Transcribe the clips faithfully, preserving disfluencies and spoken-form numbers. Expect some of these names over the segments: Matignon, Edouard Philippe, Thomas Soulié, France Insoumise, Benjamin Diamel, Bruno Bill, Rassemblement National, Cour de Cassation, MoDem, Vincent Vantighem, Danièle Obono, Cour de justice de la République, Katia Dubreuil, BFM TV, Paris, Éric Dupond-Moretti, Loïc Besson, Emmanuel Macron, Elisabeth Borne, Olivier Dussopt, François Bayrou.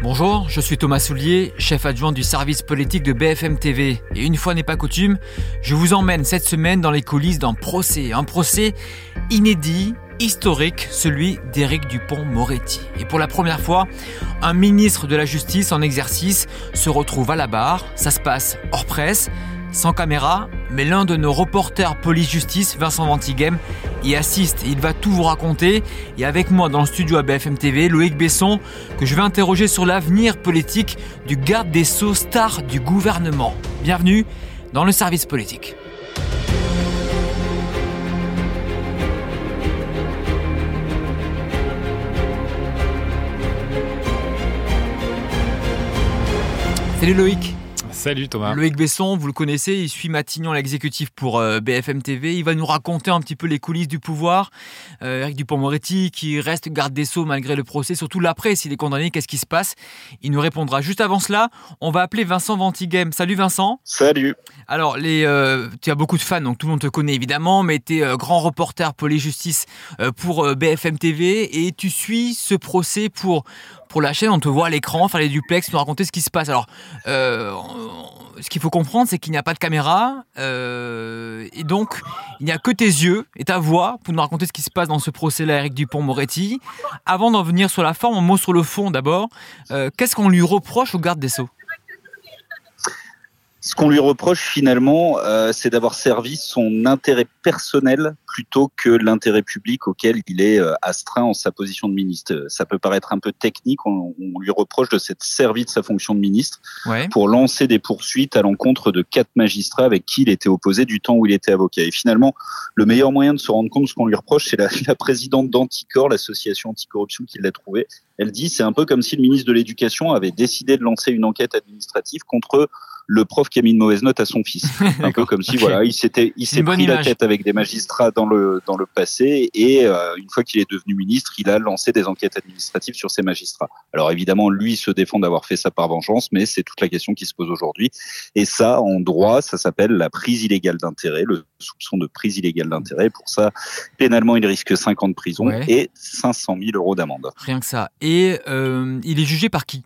Bonjour, je suis Thomas Soulié, chef adjoint du service politique de B F M T V. Et une fois n'est pas coutume, je vous emmène cette semaine dans les coulisses d'un procès. Un procès inédit, historique, celui d'Éric Dupond-Moretti. Et pour la première fois, un ministre de la Justice en exercice se retrouve à la barre. Ça se passe hors presse, sans caméra, mais l'un de nos reporters police-justice, Vincent Vantighem, y assiste. Il va tout vous raconter. Et avec moi dans le studio à B F M T V, Loïc Besson, que je vais interroger sur l'avenir politique du garde des Sceaux, star du gouvernement. Bienvenue dans le service politique. Salut Loïc. Salut Thomas. Loïc Besson, vous le connaissez, il suit Matignon, l'exécutif pour euh, B F M T V. Il va nous raconter un petit peu les coulisses du pouvoir. Euh, Éric Dupond-Moretti qui reste garde des Sceaux malgré le procès, surtout l'après, s'il est condamné, qu'est-ce qui se passe? Il nous répondra. Juste avant cela, on va appeler Vincent Vantighem. Salut Vincent. Salut. Alors, les, euh, tu as beaucoup de fans, donc tout le monde te connaît évidemment, mais tu es euh, grand reporter police-justice euh, pour euh, B F M T V et tu suis ce procès pour... Pour la chaîne, on te voit à l'écran, faire les duplex, nous raconter ce qui se passe. Alors, euh, ce qu'il faut comprendre, c'est qu'il n'y a pas de caméra. Euh, et donc, il n'y a que tes yeux et ta voix pour nous raconter ce qui se passe dans ce procès-là, Éric Dupond-Moretti. Avant d'en venir sur la forme, un mot sur le fond d'abord. Euh, qu'est-ce qu'on lui reproche au garde des Sceaux ? Ce qu'on lui reproche finalement, euh, c'est d'avoir servi son intérêt personnel plutôt que l'intérêt public auquel il est euh, astreint en sa position de ministre. Ça peut paraître un peu technique, on, on lui reproche de s'être servi de sa fonction de ministre ouais. pour lancer des poursuites à l'encontre de quatre magistrats avec qui il était opposé du temps où il était avocat. Et finalement, le meilleur moyen de se rendre compte de ce qu'on lui reproche, c'est la, la présidente d'Anticor, l'association anticorruption, qui l'a trouvé. Elle dit, c'est un peu comme si le ministre de l'Éducation avait décidé de lancer une enquête administrative contre le prof qui a mis une mauvaise note à son fils. Un peu comme si, okay. voilà, il s'était, il s'est pris image. la tête avec des magistrats dans le, dans le passé et, euh, une fois qu'il est devenu ministre, il a lancé des enquêtes administratives sur ces magistrats. Alors évidemment, lui, il se défend d'avoir fait ça par vengeance, mais c'est toute la question qui se pose aujourd'hui. Et ça, en droit, ça s'appelle la prise illégale d'intérêt, le soupçon de prise illégale d'intérêt. Pour ça, pénalement, il risque cinq ans de prison ouais. et cinq cent mille euros d'amende. Rien que ça. Et, euh, il est jugé par qui ?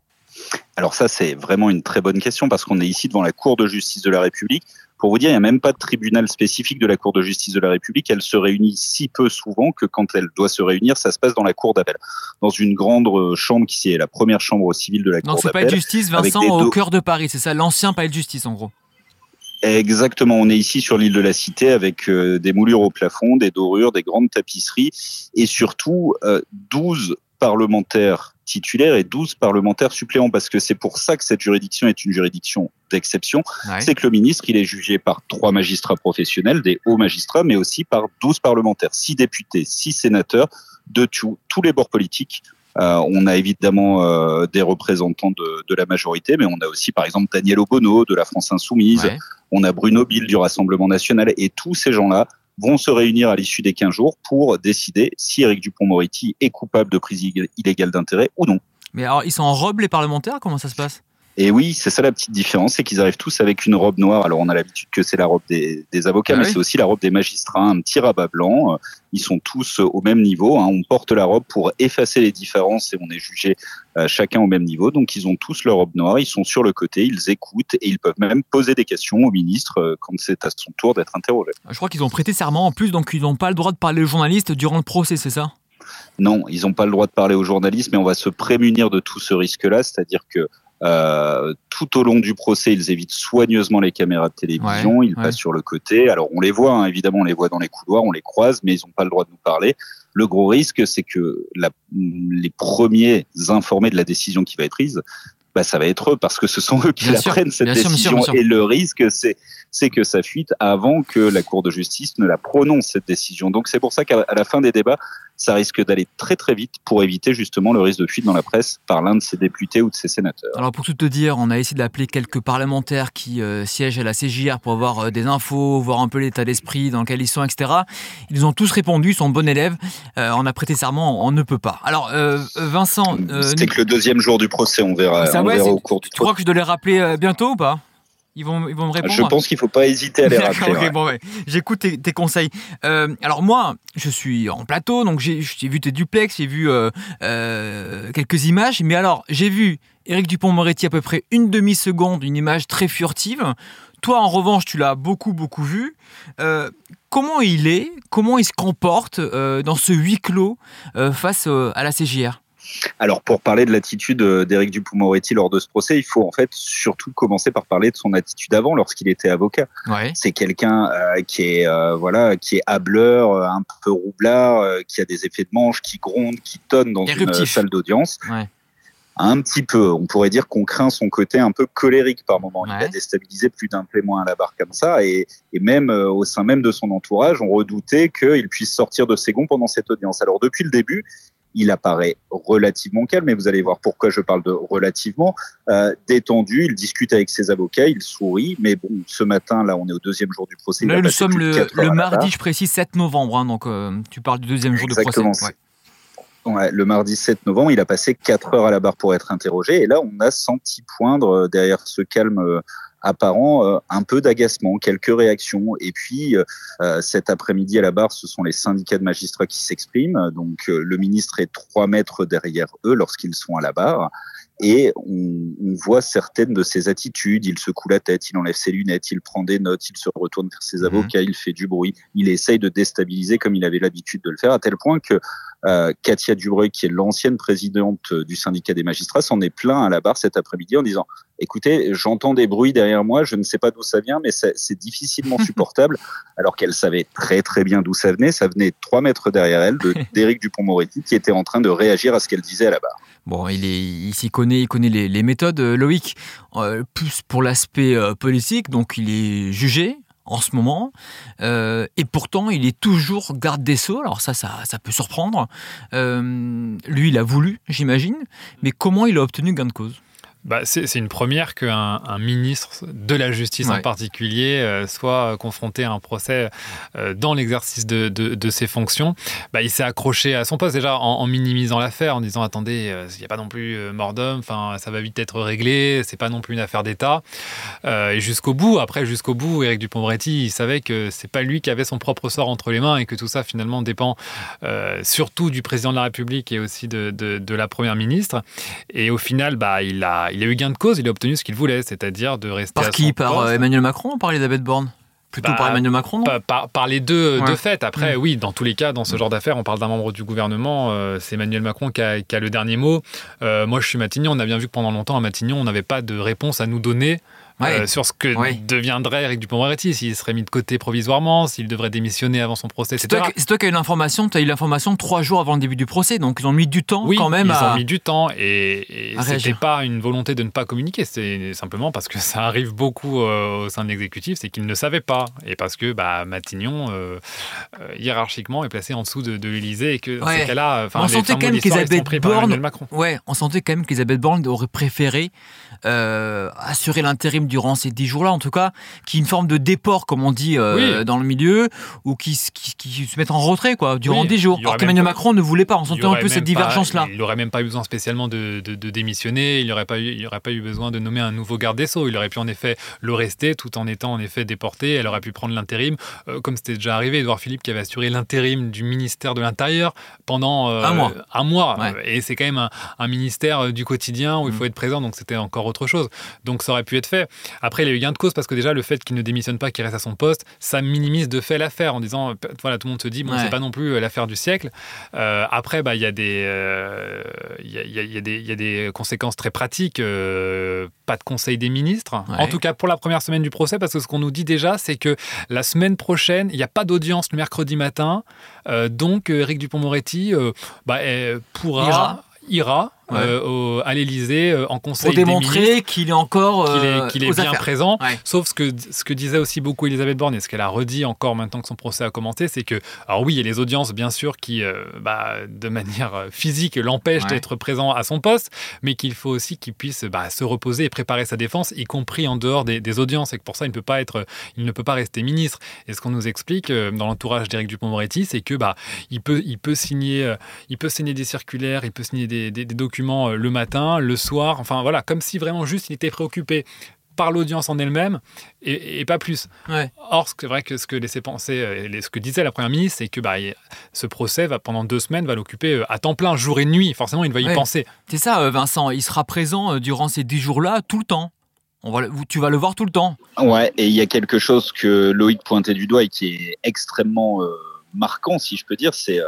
Alors ça, c'est vraiment une très bonne question parce qu'on est ici devant la Cour de justice de la République. Pour vous dire, il n'y a même pas de tribunal spécifique de la Cour de justice de la République. Elle se réunit si peu souvent que quand elle doit se réunir, ça se passe dans la Cour d'appel. Dans une grande chambre qui est la première chambre civile de la Cour d'appel. Donc c'est palais de justice, Vincent, au cœur de Paris, c'est ça, l'ancien palais de justice en gros. Exactement, on est ici sur l'île de la Cité avec euh, des moulures au plafond, des dorures, des grandes tapisseries et surtout euh, douze parlementaires titulaires et douze parlementaires suppléants, parce que c'est pour ça que cette juridiction est une juridiction d'exception. Ouais. C'est que le ministre, il est jugé par trois magistrats professionnels, des hauts magistrats, mais aussi par douze parlementaires, six députés, six sénateurs de tout, tous les bords politiques. Euh, on a évidemment euh, des représentants de, de la majorité, mais on a aussi, par exemple, Danièle Obono de la France Insoumise, ouais. on a Bruno Bill du Rassemblement National, et tous ces gens-là vont se réunir à l'issue des quinze jours pour décider si Éric Dupond-Moretti est coupable de prise illégale d'intérêt ou non. Mais alors, ils sont en robe, les parlementaires ? Comment ça se passe ? Et oui, c'est ça la petite différence, c'est qu'ils arrivent tous avec une robe noire. Alors, on a l'habitude que c'est la robe des, des avocats, ah mais oui. c'est aussi la robe des magistrats, un petit rabat blanc. Ils sont tous au même niveau. Hein. On porte la robe pour effacer les différences et on est jugé euh, chacun au même niveau. Donc, ils ont tous leur robe noire, ils sont sur le côté, ils écoutent et ils peuvent même poser des questions au ministre euh, quand c'est à son tour d'être interrogé. Je crois qu'ils ont prêté serment en plus, donc ils n'ont pas le droit de parler aux journalistes durant le procès, c'est ça ? Non, ils n'ont pas le droit de parler aux journalistes, mais on va se prémunir de tout ce risque-là, c'est-à-dire que Euh, tout au long du procès, ils évitent soigneusement les caméras de télévision, ouais, ils ouais. passent sur le côté. Alors, on les voit, hein, évidemment, on les voit dans les couloirs, on les croise, mais ils n'ont pas le droit de nous parler. Le gros risque, c'est que la, les premiers informés de la décision qui va être prise, bah, ça va être eux, parce que ce sont eux qui bien la sûr, prennent, cette décision. Sûr, bien sûr, bien sûr. Et le risque, c'est, c'est que ça fuite avant que la Cour de justice ne la prononce, cette décision. Donc, c'est pour ça qu'à la fin des débats, ça risque d'aller très très vite pour éviter justement le risque de fuite dans la presse par l'un de ses députés ou de ses sénateurs. Alors pour tout te dire, on a essayé d'appeler quelques parlementaires qui euh, siègent à la C J R pour avoir euh, des infos, voir un peu l'état d'esprit dans lequel ils sont, et cetera. Ils ont tous répondu, ils sont bons élèves, euh, on a prêté serment, on ne peut pas. Alors euh, Vincent... Euh, C'était que le deuxième jour du procès, on verra, ça, on ouais, verra au cours du procès. Tu crois que je dois les rappeler euh, bientôt ou pas ? Ils vont, ils vont me répondre. Je pense qu'il ne faut pas hésiter à les rappeler. Okay, ouais. Bon, ouais. J'écoute tes, tes conseils. Euh, alors moi, je suis en plateau, donc j'ai, j'ai vu tes duplex, j'ai vu euh, euh, quelques images, mais alors j'ai vu Éric Dupond-Moretti à peu près une demi-seconde, une image très furtive. Toi, en revanche, tu l'as beaucoup, beaucoup vu. Euh, comment il est, comment il se comporte euh, dans ce huis clos euh, face euh, à la C J R ? Alors, pour parler de l'attitude d'Éric Dupond-Moretti lors de ce procès, il faut en fait surtout commencer par parler de son attitude avant, lorsqu'il était avocat. Ouais. C'est quelqu'un euh, qui est euh, voilà, qui est hâbleur, un peu roublard, euh, qui a des effets de manche, qui gronde, qui tonne dans Éruptif. une euh, salle d'audience. Ouais. Un petit peu, on pourrait dire qu'on craint son côté un peu colérique par moment. Ouais. Il a déstabilisé plus d'un témoin à la barre comme ça, et, et même euh, au sein même de son entourage, on redoutait qu'il puisse sortir de ses gonds pendant cette audience. Alors, depuis le début, il apparaît relativement calme, et vous allez voir pourquoi je parle de relativement euh, détendu. Il discute avec ses avocats, il sourit, mais bon, ce matin, là, on est au deuxième jour du procès. Là, nous sommes le, le mardi, je précise, sept novembre, hein, donc euh, tu parles du deuxième jour Exactement, de procès. Ouais. Ouais, le mardi sept novembre, il a passé quatre heures à la barre pour être interrogé, et là, on a senti poindre euh, derrière ce calme euh, apparent, euh, un peu d'agacement, quelques réactions. Et puis, euh, cet après-midi à la barre, ce sont les syndicats de magistrats qui s'expriment. Donc, euh, le ministre est trois mètres derrière eux lorsqu'ils sont à la barre. Et on, on voit certaines de ses attitudes. Il secoue la tête, il enlève ses lunettes, il prend des notes, il se retourne vers ses avocats, mmh. il fait du bruit. Il essaye de déstabiliser comme il avait l'habitude de le faire, à tel point que euh, Katia Dubreuil, qui est l'ancienne présidente du syndicat des magistrats, s'en est plaint à la barre cet après-midi en disant « Écoutez, j'entends des bruits derrière moi, je ne sais pas d'où ça vient, mais c'est, c'est difficilement supportable. » Alors qu'elle savait très très bien d'où ça venait. Ça venait trois mètres derrière elle, de, d'Éric Dupond-Moretti, qui était en train de réagir à ce qu'elle disait à la barre. Bon, il, est, il s'y connaît, il connaît les, les méthodes, Loïc, euh, plus pour l'aspect euh, politique, donc il est jugé en ce moment, euh, et pourtant il est toujours garde des Sceaux, alors ça, ça, ça peut surprendre, euh, lui il a voulu, j'imagine, mais comment il a obtenu gain de cause ? Bah, c'est, c'est une première qu'un un ministre de la Justice ouais. en particulier euh, soit confronté à un procès euh, dans l'exercice de, de, de ses fonctions. Bah, il s'est accroché à son poste déjà en, en minimisant l'affaire, en disant « Attendez, euh, il n'y a pas non plus euh, mort d'homme, ça va vite être réglé, c'est pas non plus une affaire d'État. Euh, » Et jusqu'au bout, après jusqu'au bout, Éric Dupond-Moretti, il savait que c'est pas lui qui avait son propre sort entre les mains et que tout ça finalement dépend euh, surtout du président de la République et aussi de, de, de la première ministre. Et au final, bah, il a Il a eu gain de cause, il a obtenu ce qu'il voulait, c'est-à-dire de rester par à qui, son Par qui Par Emmanuel Macron ou par Elisabeth Borne ? Plutôt bah, par Emmanuel Macron, non ? par, par, par les deux, ouais. deux faits. Après, mmh. oui, dans tous les cas, dans ce genre d'affaires, on parle d'un membre du gouvernement, euh, c'est Emmanuel Macron qui a, qui a le dernier mot. Euh, moi, je suis Matignon, on a bien vu que pendant longtemps, à Matignon, on n'avait pas de réponse à nous donner ouais. euh, sur ce que ouais. deviendrait Éric Dupond-Moretti, s'il serait mis de côté provisoirement, s'il devrait démissionner avant son procès, et cetera. C'est toi, c'est toi qui as eu l'information, tu as eu l'information trois jours avant le début du procès, donc ils ont mis du temps oui, quand même ils à... ils ont mis du temps, et, et ce n'était pas une volonté de ne pas communiquer, c'est simplement parce que ça arrive beaucoup euh, au sein de l'exécutif, c'est qu'ils ne savaient pas. Et parce que bah, Matignon, euh, euh, hiérarchiquement, est placé en dessous de, de l'Élysée et que dans ouais. ces cas-là, on sentait quand même qu'Elisabeth Borne, ouais, on sentait quand même qu'Elisabeth Borne aurait préféré euh, assurer l'intérim durant ces dix jours-là, en tout cas, qu'il y ait une forme de déport, comme on dit euh, oui. dans le milieu, ou qui, qui, qui se mette en retrait quoi, durant dix oui, jours. Alors qu'Emmanuel pas, Macron ne voulait pas, on sentait un peu cette pas, divergence-là. Il n'aurait même pas eu besoin spécialement de, de, de démissionner, il n'aurait pas, pas eu besoin de nommer un nouveau garde des Sceaux, il aurait pu en effet le rester tout en étant en effet déporté. Elle aurait pu prendre l'intérim, euh, comme c'était déjà arrivé, Edouard Philippe qui avait assuré l'intérim du ministère de l'Intérieur pendant euh, un mois. Un mois. Ouais. Et c'est quand même un, un ministère du quotidien où il faut mmh. être présent, donc c'était encore autre chose. Donc ça aurait pu être fait. Après, il y a eu gain de cause parce que déjà, le fait qu'il ne démissionne pas, qu'il reste à son poste, ça minimise de fait l'affaire en disant, voilà, tout le monde se dit, bon, ouais. c'est pas non plus l'affaire du siècle. Euh, après, bah, il y a des, euh, y a, y a, y a des, y a des conséquences très pratiques. Euh, pas de conseil des ministres. Ouais. En tout cas, pour la première semaine du procès, parce que ce qu'on nous dit déjà, c'est que la semaine prochaine, il n'y a pas d'audience le mercredi matin, euh, donc Éric Dupond-Moretti euh, bah, euh, pourra, ira, ira ouais. euh, au, à l'Élysée euh, en conseil des ministres. Pour démontrer qu'il est encore euh, qu'il est, qu'il est aux bien affaires. Présent, ouais. sauf ce que, ce que disait aussi beaucoup Elisabeth Borne, et ce qu'elle a redit encore maintenant que son procès a commencé, c'est que, alors oui, il y a les audiences, bien sûr, qui, euh, bah, de manière physique, l'empêchent ouais. d'être présent à son poste, mais qu'il faut aussi qu'il puisse bah, se reposer et préparer sa défense, y compris en dehors des, des audiences, et que pour ça, il ne peut pas, être, il ne peut pas rester ministre. Et ce qu'on nous explique euh, dans l'entourage d'Éric Dupond-Moretti, c'est que bah, il peut, il peut signer, euh, il peut signer des circulaires, il peut signer des, des, des documents le matin, le soir, enfin voilà, comme si vraiment juste il était préoccupé par l'audience en elle-même et, et pas plus. Ouais. Or, c'est vrai que ce que laissait penser, ce que disait la Première ministre, c'est que bah, ce procès, va, pendant deux semaines, va l'occuper à temps plein, jour et nuit. Forcément, il va y ouais. penser. C'est ça, Vincent. Il sera présent durant ces dix jours-là, tout le temps. On va, tu vas le voir tout le temps. Ouais, et il y a quelque chose que Loïc pointait du doigt et qui est extrêmement euh, marquant, si je peux dire, c'est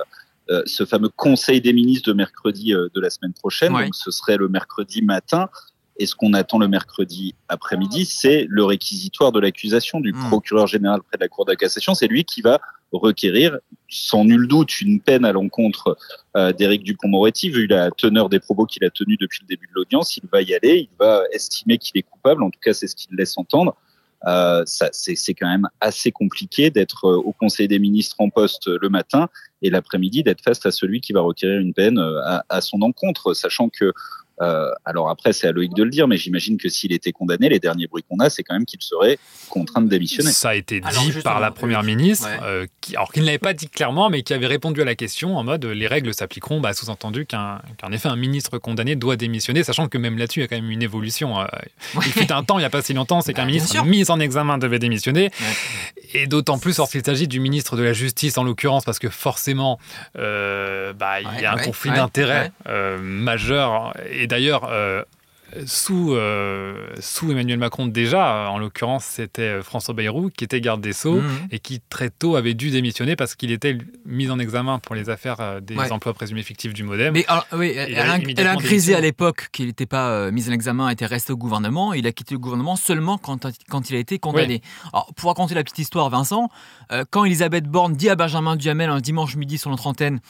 euh, ce fameux Conseil des ministres de mercredi euh, de la semaine prochaine. Ouais. Donc, ce serait le mercredi matin. Et ce qu'on attend le mercredi après-midi, c'est le réquisitoire de l'accusation du procureur général près de la Cour de Cassation. C'est lui qui va requérir, sans nul doute, une peine à l'encontre euh, d'Éric Dupond-Moretti. Vu la teneur des propos qu'il a tenus depuis le début de l'audience, il va y aller, il va estimer qu'il est coupable. En tout cas, c'est ce qu'il laisse entendre. Euh, ça, c'est, c'est quand même assez compliqué d'être euh, au Conseil des ministres en poste euh, le matin et l'après-midi d'être face à celui qui va requérir une peine euh, à, à son encontre, sachant que Euh, alors après, c'est à Loïc de le dire, mais j'imagine que s'il était condamné, les derniers bruits qu'on a, c'est quand même qu'il serait contraint de démissionner. Ça a été dit alors, par la Première oui. ministre, ouais. euh, qui, alors qu'il ne l'avait pas dit clairement, mais qui avait répondu à la question en mode les règles s'appliqueront, bah, sous-entendu qu'un, qu'en effet un ministre condamné doit démissionner, sachant que même là-dessus, il y a quand même une évolution. Euh, ouais. Il fut un temps, il n'y a pas si longtemps, c'est bah, qu'un ministre mis en examen devait démissionner, ouais. et d'autant plus lorsqu'il s'agit du ministre de la Justice, en l'occurrence, parce que forcément, euh, bah, il ouais, y a un ouais, conflit ouais, d'intérêts ouais. euh, majeur. Et Et d'ailleurs, euh, sous, euh, sous Emmanuel Macron déjà, en l'occurrence, c'était François Bayrou qui était garde des Sceaux mmh. et qui très tôt avait dû démissionner parce qu'il était mis en examen pour les affaires des ouais. emplois présumés fictifs du MoDem. Mais alors, oui, elle, a, elle a grisé à l'époque qu'il n'était pas euh, mis en examen, était resté au gouvernement. Il a quitté le gouvernement seulement quand, quand il a été condamné. Oui. Alors, pour raconter la petite histoire, Vincent, euh, quand Elisabeth Borne dit à Benjamin Diamel un dimanche midi sur notre antenne,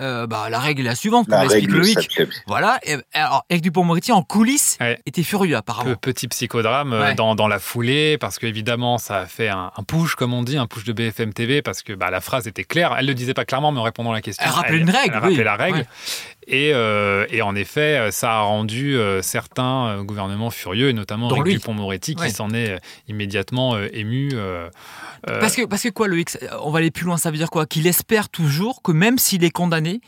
euh, bah, la règle est la suivante, comme l'explique Loïc. Voilà. Et, alors, Éric Dupond-Moretti en coulisses, ouais. était furieux apparemment. Le petit psychodrame ouais. dans, dans la foulée, parce qu'évidemment ça a fait un, un push, comme on dit, un push de B F M T V, parce que bah, la phrase était claire, elle ne le disait pas clairement, mais en répondant à la question, elle rappelait une règle, elle rappelait oui. la règle. Ouais. Et, euh, et en effet, ça a rendu euh, certains euh, gouvernements furieux, et notamment Éric Dupond-Moretti, ouais. qui s'en est euh, immédiatement euh, ému. Euh, parce, que, parce que quoi, Loïc, on va aller plus loin, ça veut dire quoi ? Qu'il espère toujours que même s'il est condamné,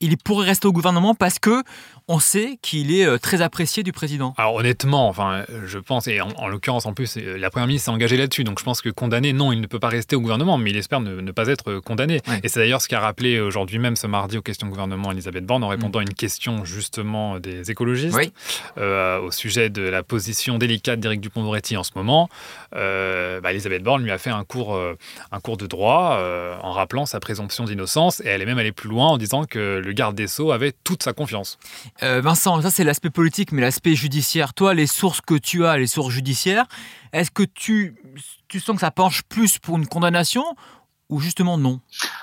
il pourrait rester au gouvernement parce que on sait qu'il est très apprécié du président. Alors honnêtement, enfin, je pense, et en, en l'occurrence en plus, la Première ministre s'est engagée là-dessus, donc je pense que condamné, non, il ne peut pas rester au gouvernement, mais il espère ne, ne pas être condamné. Ouais. Et c'est d'ailleurs ce qu'a rappelé aujourd'hui même, ce mardi, aux questions du gouvernement, Elisabeth Borne, en répondant à une question justement des écologistes, oui. euh, au sujet de la position délicate d'Éric Dupond-Moretti en ce moment. Euh, bah, Elisabeth Borne lui a fait un cours, euh, un cours de droit euh, en rappelant sa présomption d'innocence, et elle est même allée plus loin en disant que le garde des Sceaux avait toute sa confiance. Euh, Vincent, ça c'est l'aspect politique, mais l'aspect judiciaire, toi, les sources que tu as, les sources judiciaires, est-ce que tu, tu sens que ça penche plus pour une condamnation ou justement non ?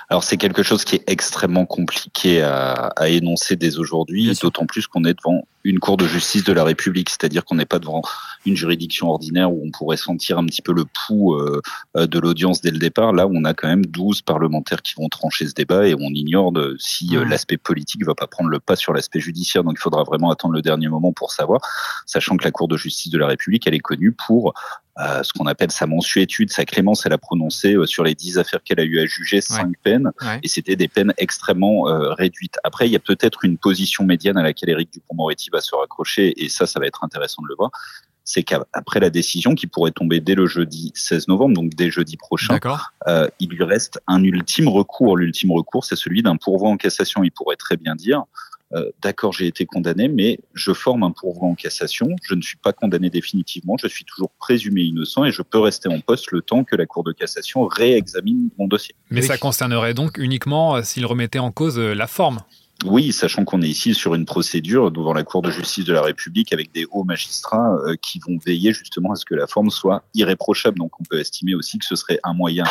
Alors c'est quelque chose qui est extrêmement compliqué à, à énoncer dès aujourd'hui, d'autant plus qu'on est devant une Cour de justice de la République, c'est-à-dire qu'on n'est pas devant une juridiction ordinaire où on pourrait sentir un petit peu le pouls euh, de l'audience dès le départ. Là, on a quand même douze parlementaires qui vont trancher ce débat et on ignore de, si euh, l'aspect politique ne va pas prendre le pas sur l'aspect judiciaire. Donc il faudra vraiment attendre le dernier moment pour savoir, sachant que la Cour de justice de la République, elle est connue pour euh, ce qu'on appelle sa mansuétude, sa clémence. Elle a prononcé euh, sur les dix affaires qu'elle a eu à juger, cinq ouais. peines, ouais. et c'était des peines extrêmement euh, réduites. Après, il y a peut-être une position médiane à laquelle Éric Dupond-Moretti va se raccrocher, et ça, ça va être intéressant de le voir, c'est qu'après la décision qui pourrait tomber dès le jeudi seize novembre, donc dès jeudi prochain, euh, il lui reste un ultime recours. L'ultime recours, c'est celui d'un pourvoi en cassation. Il pourrait très bien dire euh, « D'accord, j'ai été condamné, mais je forme un pourvoi en cassation, je ne suis pas condamné définitivement, je suis toujours présumé innocent et je peux rester en poste le temps que la Cour de cassation réexamine mon dossier. » Mais oui. ça concernerait donc uniquement s'il remettait en cause la forme. Oui, sachant qu'on est ici sur une procédure devant la Cour de justice de la République avec des hauts magistrats euh, qui vont veiller justement à ce que la forme soit irréprochable. Donc on peut estimer aussi que ce serait un moyen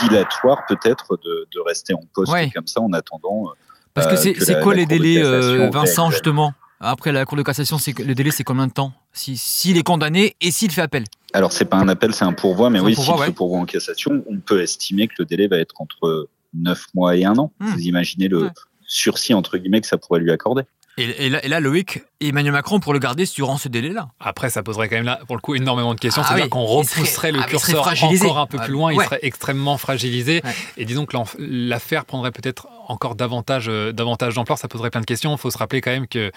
dilatoire peut-être de, de rester en poste ouais. comme ça en attendant. Euh, Parce que c'est, que c'est la, quoi la les délais, euh, Vincent, justement ? Après la Cour de cassation, c'est, le délai c'est combien de temps ? Si, s'il est condamné et s'il fait appel ? Alors c'est pas un appel, c'est un pourvoi, mais c'est oui, pourvoi, si ouais. le pourvoi en cassation, on peut estimer que le délai va être entre neuf mois et un an. Mmh. Vous imaginez le... Ouais. sursis entre guillemets que ça pourrait lui accorder. Et, et, là, et là, Loïc, Emmanuel Macron pour le garder durant ce délai-là. Après, ça poserait quand même là, pour le coup, énormément de questions. Ah, C'est-à-dire oui. qu'on repousserait serait, le ah, curseur encore un peu ah, plus loin. Ouais. Il serait extrêmement fragilisé. Ouais. Et disons que l'affaire prendrait peut-être encore davantage, euh, davantage d'ampleur. Ça poserait plein de questions. Il faut se rappeler quand même que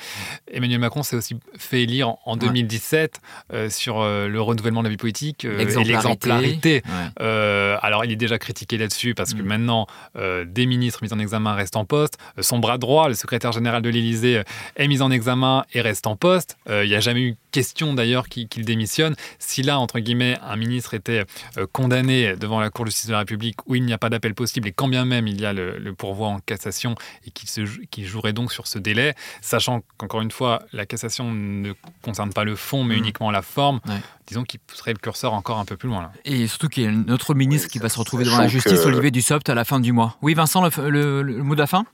Emmanuel Macron s'est aussi fait élire en, en deux mille dix-sept euh, sur euh, le renouvellement de la vie politique euh, et l'exemplarité. Ouais. Euh, alors, il est déjà critiqué là-dessus parce que mmh. maintenant, euh, des ministres mis en examen restent en poste. Euh, son bras droit, le secrétaire général de l'Élysée, est mis en examen et reste en poste. Il euh, n'y a jamais eu question d'ailleurs qu'il qu démissionne. Si là, entre guillemets, un ministre était euh, condamné devant la Cour de justice de la République où il n'y a pas d'appel possible et quand bien même il y a le, le pourvoi en cassation et qu'il qu jouerait donc sur ce délai, sachant qu'encore une fois, la cassation ne concerne pas le fond mais mmh. uniquement la forme, ouais. disons qu'il pousserait le curseur encore un peu plus loin. Là. Et surtout qu'il y a notre ministre oui, qui va se retrouver devant la justice, que... Olivier Dussopt, à la fin du mois. Oui, Vincent, le, le, le mot de la fin ?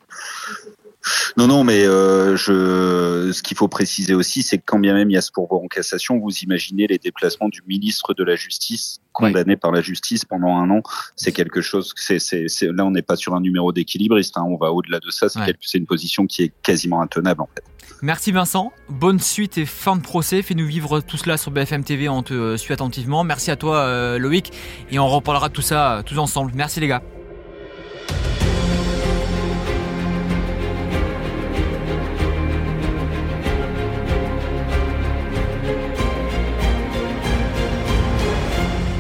Non, non, mais euh, je, ce qu'il faut préciser aussi, c'est que quand bien même il y a ce pourvoi en cassation, vous imaginez les déplacements du ministre de la Justice condamné oui. par la justice pendant un an. C'est quelque chose. C'est, c'est, c'est, là, on n'est pas sur un numéro d'équilibriste. Hein, on va au-delà de ça. C'est, ouais. quelque, c'est une position qui est quasiment intenable, en fait. Merci Vincent. Bonne suite et fin de procès. Fais-nous vivre tout cela sur B F M T V. On te euh, suit attentivement. Merci à toi, euh, Loïc, et on reparlera tout ça euh, tous ensemble. Merci les gars.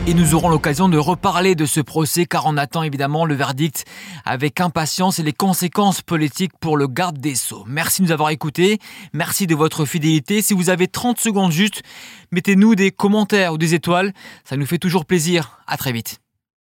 Et nous aurons l'occasion de reparler de ce procès car on attend évidemment le verdict avec impatience et les conséquences politiques pour le garde des Sceaux. Merci de nous avoir écoutés, merci de votre fidélité. Si vous avez trente secondes juste, mettez-nous des commentaires ou des étoiles, ça nous fait toujours plaisir. À très vite.